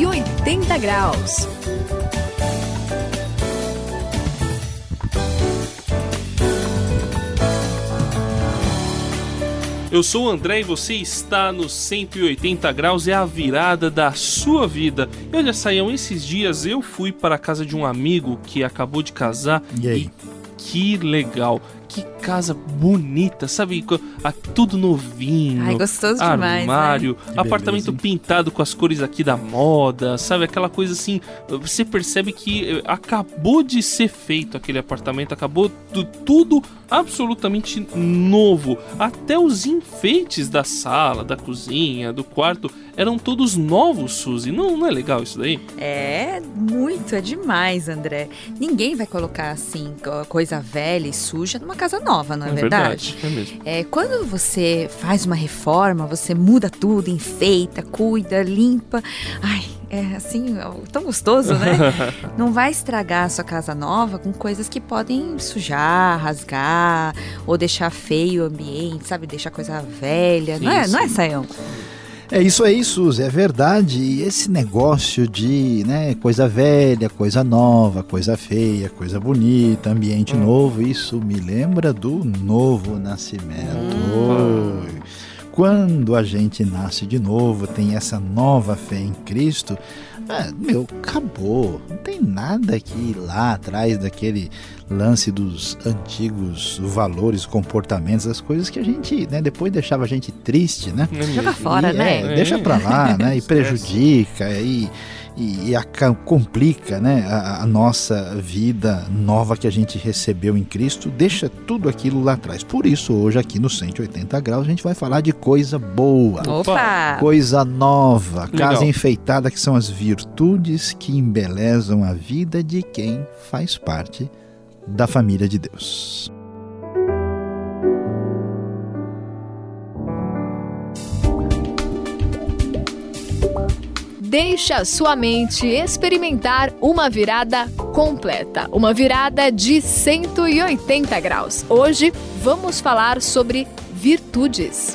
180 graus. Eu sou o André e você está no 180 graus, é a virada da sua vida. E olha, Sayão, esses dias eu fui para a casa de um amigo que acabou de casar. E aí? Que legal, que casa bonita, sabe? Tudo novinho. Ai, gostoso demais. Armário, né? Apartamento beleza, pintado com as cores aqui da moda, sabe? Aquela coisa assim, você percebe que acabou de ser feito aquele apartamento, acabou tudo absolutamente novo. Até os enfeites da sala, da cozinha, do quarto, eram todos novos, Suzy. Não é legal isso daí? É, muito, é demais, André. Ninguém vai colocar, assim, coisa velha e suja numa casa nova, não é verdade? É mesmo. É, quando você faz uma reforma, você muda tudo, enfeita, cuida, limpa. Ai, é assim, tão gostoso, né? Não vai estragar a sua casa nova com coisas que podem sujar, rasgar, ou deixar feio o ambiente, sabe? Deixar coisa velha. Sim, não é, Sayão? É isso aí, Suzy, é verdade. E esse negócio de, né, coisa velha, coisa nova, coisa feia, coisa bonita, ambiente novo, isso me lembra do novo nascimento. Quando a gente nasce de novo, tem essa nova fé em Cristo, acabou. Não tem nada que ir lá atrás daquele lance dos antigos valores, comportamentos, as coisas que a gente, né, depois deixava a gente triste, né? Joga fora, né? Deixa pra lá, né? E prejudica, e complica, né, a nossa vida nova que a gente recebeu em Cristo, deixa tudo aquilo lá atrás. Por isso, hoje aqui no 180 graus, a gente vai falar de coisa boa. Opa! Coisa nova, legal. Casa enfeitada, que são as virtudes que embelezam a vida de quem faz parte da família de Deus. Deixa sua mente experimentar uma virada completa, uma virada de 180 graus. Hoje vamos falar sobre virtudes.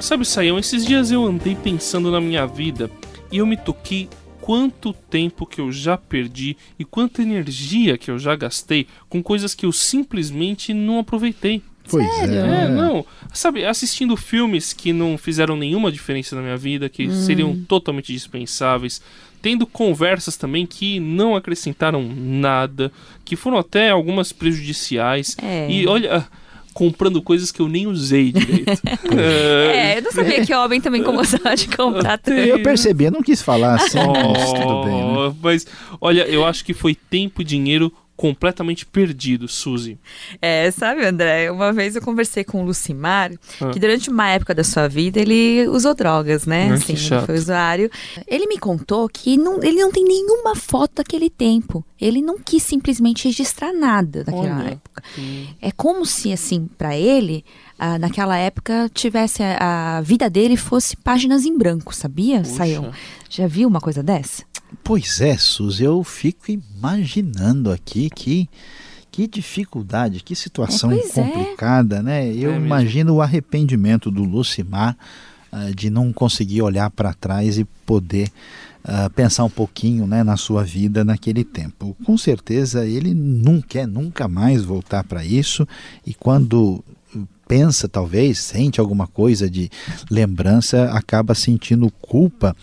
Sabe, Sayão, esses dias eu andei pensando na minha vida e eu me toquei quanto tempo que eu já perdi e quanta energia que eu já gastei com coisas que eu simplesmente não aproveitei. Pois é. Não. Sabe, assistindo filmes que não fizeram nenhuma diferença na minha vida, que seriam totalmente dispensáveis, tendo conversas também que não acrescentaram nada, que foram até algumas prejudiciais. E olha, comprando coisas que eu nem usei direito. Eu não sabia que homem também gostava de comprar tudo. Eu percebi, eu não quis falar assim, mas tudo bem. Né? Mas olha, eu acho que foi tempo e dinheiro completamente perdido, Suzy. Sabe, André, uma vez eu conversei com o Lucimar, que durante uma época da sua vida ele usou drogas, né? Assim, ele foi usuário. Ele me contou que ele não tem nenhuma foto daquele tempo. Ele não quis simplesmente registrar nada daquela época. É como se, assim, pra ele, naquela época tivesse a vida dele fosse páginas em branco, sabia, Sayão? Já viu uma coisa dessa? Pois é, Suzy, eu fico imaginando aqui que dificuldade, que situação complicada, né? Eu imagino o arrependimento do Lucimar de não conseguir olhar para trás e poder pensar um pouquinho, né, na sua vida naquele tempo. Com certeza ele não quer nunca mais voltar para isso, e quando pensa, talvez, sente alguma coisa de lembrança, acaba sentindo culpa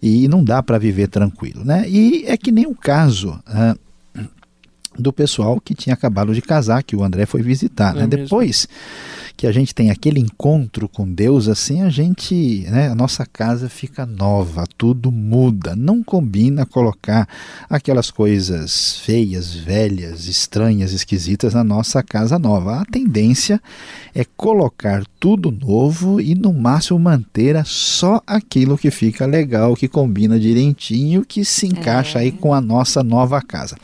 e não dá para viver tranquilo, né? E é que nem o caso do pessoal que tinha acabado de casar, que o André foi visitar, né? Depois que a gente tem aquele encontro com Deus, assim, a gente, né, a nossa casa fica nova, tudo muda, não combina colocar aquelas coisas feias, velhas, estranhas, esquisitas na nossa casa nova. A tendência é colocar tudo novo e no máximo manter só aquilo que fica legal, que combina direitinho, que se encaixa aí com a nossa nova casa.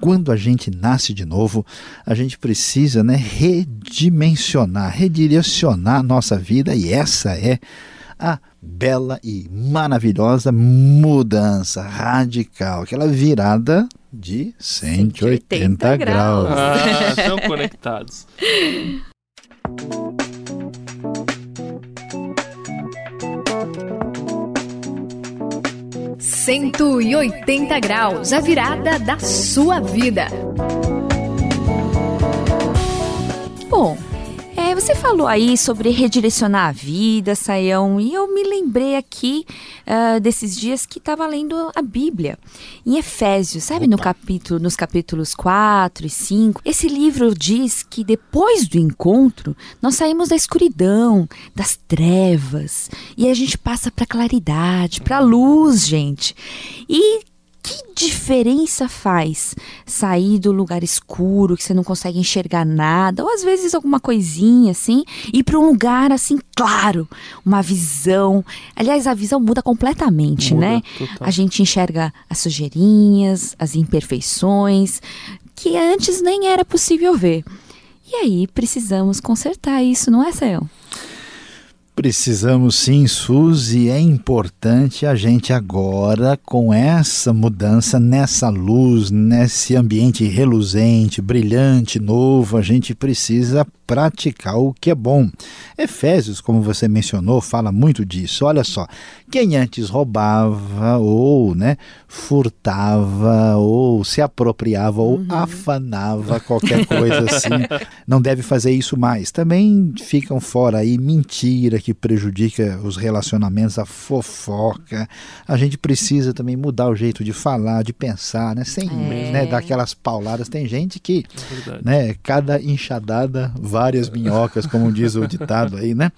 Quando a gente nasce de novo, a gente precisa, né, redirecionar nossa vida, e essa é a bela e maravilhosa mudança radical, aquela virada de 180 graus. Estão conectados. 180 graus, a virada da sua vida. Bom, você falou aí sobre redirecionar a vida, Sayão, e eu me lembrei aqui desses dias que estava lendo a Bíblia, em Efésios, sabe, nos capítulos 4 e 5. Esse livro diz que depois do encontro, nós saímos da escuridão, das trevas, e a gente passa para a claridade, para a luz, gente. E que diferença faz sair do lugar escuro, que você não consegue enxergar nada, ou às vezes alguma coisinha assim, e ir para um lugar assim, claro, uma visão. Aliás, a visão muda completamente, né? Total. A gente enxerga as sujeirinhas, as imperfeições, que antes nem era possível ver. E aí, precisamos consertar isso, não é, Sayão? Precisamos sim, Suzy, é importante a gente agora, com essa mudança, nessa luz, nesse ambiente reluzente, brilhante, novo, a gente precisa praticar o que é bom. Efésios, como você mencionou, fala muito disso. Olha só, quem antes roubava ou furtava ou se apropriava ou afanava qualquer coisa assim, não deve fazer isso mais. Também ficam fora aí mentira, que prejudica os relacionamentos, a fofoca. A gente precisa também mudar o jeito de falar, de pensar, né? Sempre, dar aquelas pauladas. Tem gente que, cada enxadada, várias minhocas, como diz o ditado aí, né?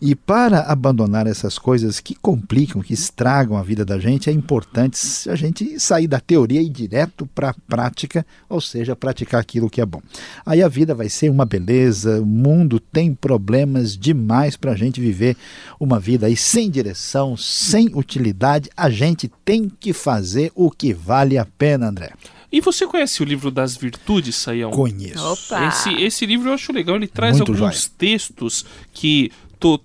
E para abandonar essas coisas que complicam, que estragam a vida da gente, é importante a gente sair da teoria e ir direto para a prática, ou seja, praticar aquilo que é bom. Aí a vida vai ser uma beleza, o mundo tem problemas demais para a gente viver uma vida aí sem direção, sem utilidade. A gente tem que fazer o que vale a pena, André. E você conhece o livro das virtudes, Sayão? Conheço. Esse livro eu acho legal, ele traz muito alguns textos que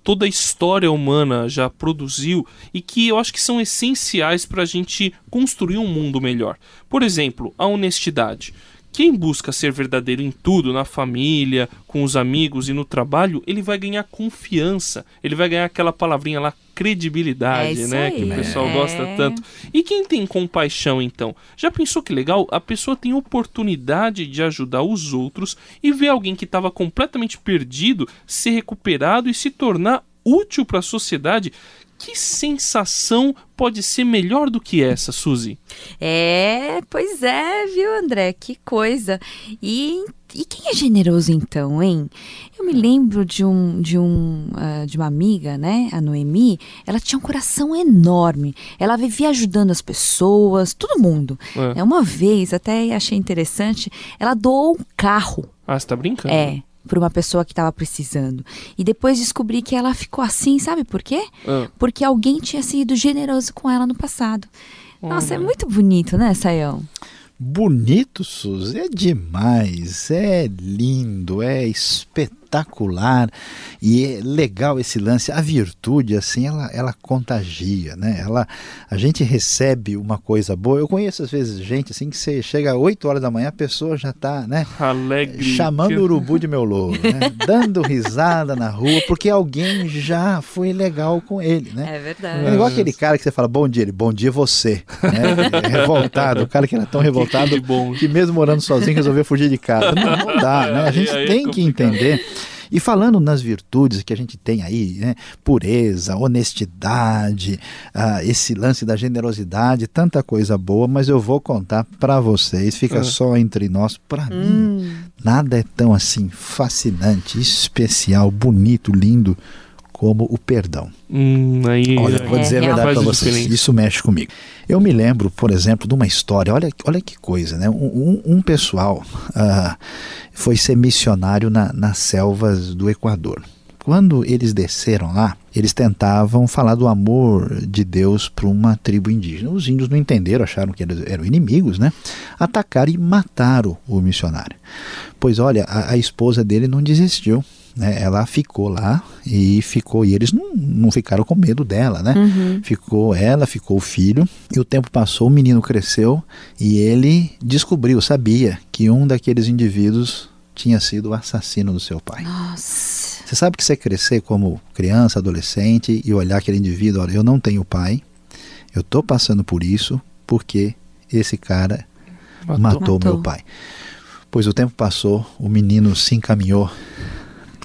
toda a história humana já produziu e que eu acho que são essenciais para a gente construir um mundo melhor. Por exemplo, a honestidade. Quem busca ser verdadeiro em tudo, na família, com os amigos e no trabalho, ele vai ganhar confiança, ele vai ganhar aquela palavrinha lá, credibilidade, que o pessoal gosta tanto. E quem tem compaixão, então? Já pensou que legal? A pessoa tem oportunidade de ajudar os outros e ver alguém que estava completamente perdido ser recuperado e se tornar útil para a sociedade. Que sensação pode ser melhor do que essa, Suzy? Pois é, viu, André? Que coisa. E quem é generoso, então, hein? Eu me lembro de uma amiga, a Noemi. Ela tinha um coração enorme. Ela vivia ajudando as pessoas, todo mundo. Uma vez, até achei interessante, ela doou um carro. Ah, você tá brincando? Por uma pessoa que estava precisando. E depois descobri que ela ficou assim, sabe por quê? Porque alguém tinha sido generoso com ela no passado. Nossa, é muito bonito, né, Sayão? Bonito, Suzy, é demais, é lindo, é espetacular e é legal esse lance. A virtude, assim, ela contagia, né? A gente recebe uma coisa boa. Eu conheço, às vezes, gente assim que você chega às 8 horas da manhã, a pessoa já está, alegre, chamando o urubu de meu louro, dando risada na rua, porque alguém já foi legal com ele, É verdade. É igual aquele cara que você fala, bom dia, ele, bom dia você, É revoltado, o cara que era tão revoltado que mesmo morando sozinho resolveu fugir de casa. Não dá, A gente tem que entender. E falando nas virtudes que a gente tem aí, pureza, honestidade, esse lance da generosidade, tanta coisa boa, mas eu vou contar para vocês, fica só entre nós, para mim, nada é tão assim fascinante, especial, bonito, lindo, como o perdão. Olha, vou dizer a verdade para vocês, isso mexe comigo. Eu me lembro, por exemplo, de uma história, olha que coisa, um pessoal foi ser missionário nas selvas do Equador. Quando eles desceram lá, eles tentavam falar do amor de Deus para uma tribo indígena. Os índios não entenderam, acharam que eles eram inimigos, Atacaram e mataram o missionário. Pois olha, a esposa dele não desistiu. Ela ficou lá e eles não ficaram com medo dela, ficou o filho, e o tempo passou, o menino cresceu e ele sabia que um daqueles indivíduos tinha sido o assassino do seu pai. Nossa. Você sabe que você crescer como criança, adolescente e olhar aquele indivíduo, olha, eu não tenho pai, eu estou passando por isso porque esse cara matou meu pai. Pois o tempo passou, o menino se encaminhou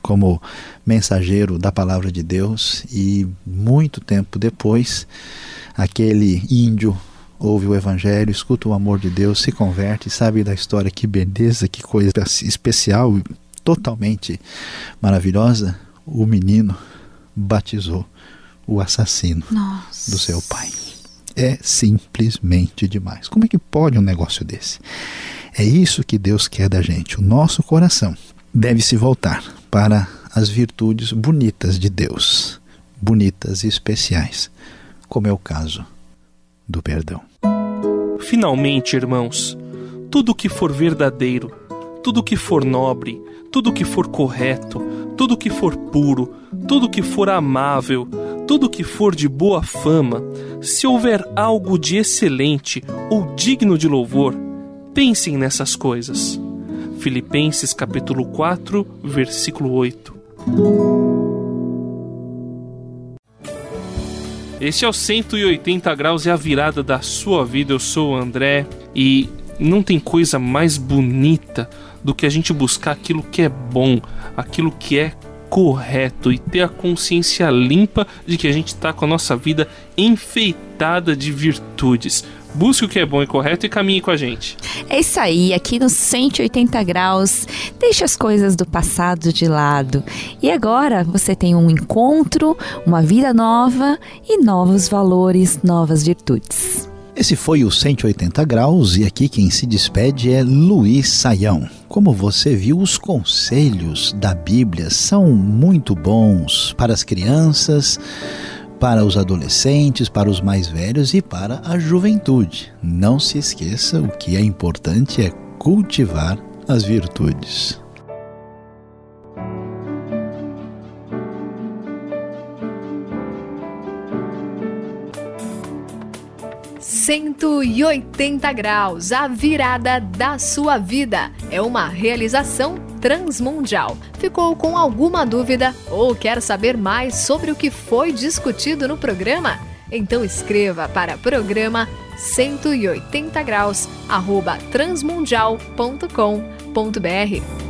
como mensageiro da palavra de Deus, e muito tempo depois, aquele índio ouve o evangelho, escuta o amor de Deus, se converte, sabe da história, que beleza, que coisa especial, totalmente maravilhosa. O menino batizou o assassino do seu pai. É simplesmente demais. Como é que pode um negócio desse? É isso que Deus quer da gente. O nosso coração deve se voltar para as virtudes bonitas de Deus, bonitas e especiais, como é o caso do perdão. Finalmente, irmãos, tudo que for verdadeiro, tudo que for nobre, tudo que for correto, tudo que for puro, tudo que for amável, tudo que for de boa fama, se houver algo de excelente ou digno de louvor, pensem nessas coisas. Filipenses capítulo 4, versículo 8. Este é o 180 graus e a virada da sua vida. Eu sou o André e não tem coisa mais bonita do que a gente buscar aquilo que é bom, aquilo que é correto, e ter a consciência limpa de que a gente está com a nossa vida enfeitada de virtudes. Busque o que é bom e correto e caminhe com a gente. É isso aí, aqui no 180 graus, deixe as coisas do passado de lado. E agora você tem um encontro, uma vida nova e novos valores, novas virtudes. Esse foi o 180 graus e aqui quem se despede é Luiz Sayão. Como você viu, os conselhos da Bíblia são muito bons para as crianças, para os adolescentes, para os mais velhos e para a juventude. Não se esqueça, o que é importante é cultivar as virtudes. Cento e 180 graus, a virada da sua vida, é uma realização transmundial. Ficou com alguma dúvida ou quer saber mais sobre o que foi discutido no programa? Então escreva para programa 180 graus @transmundial.com.br.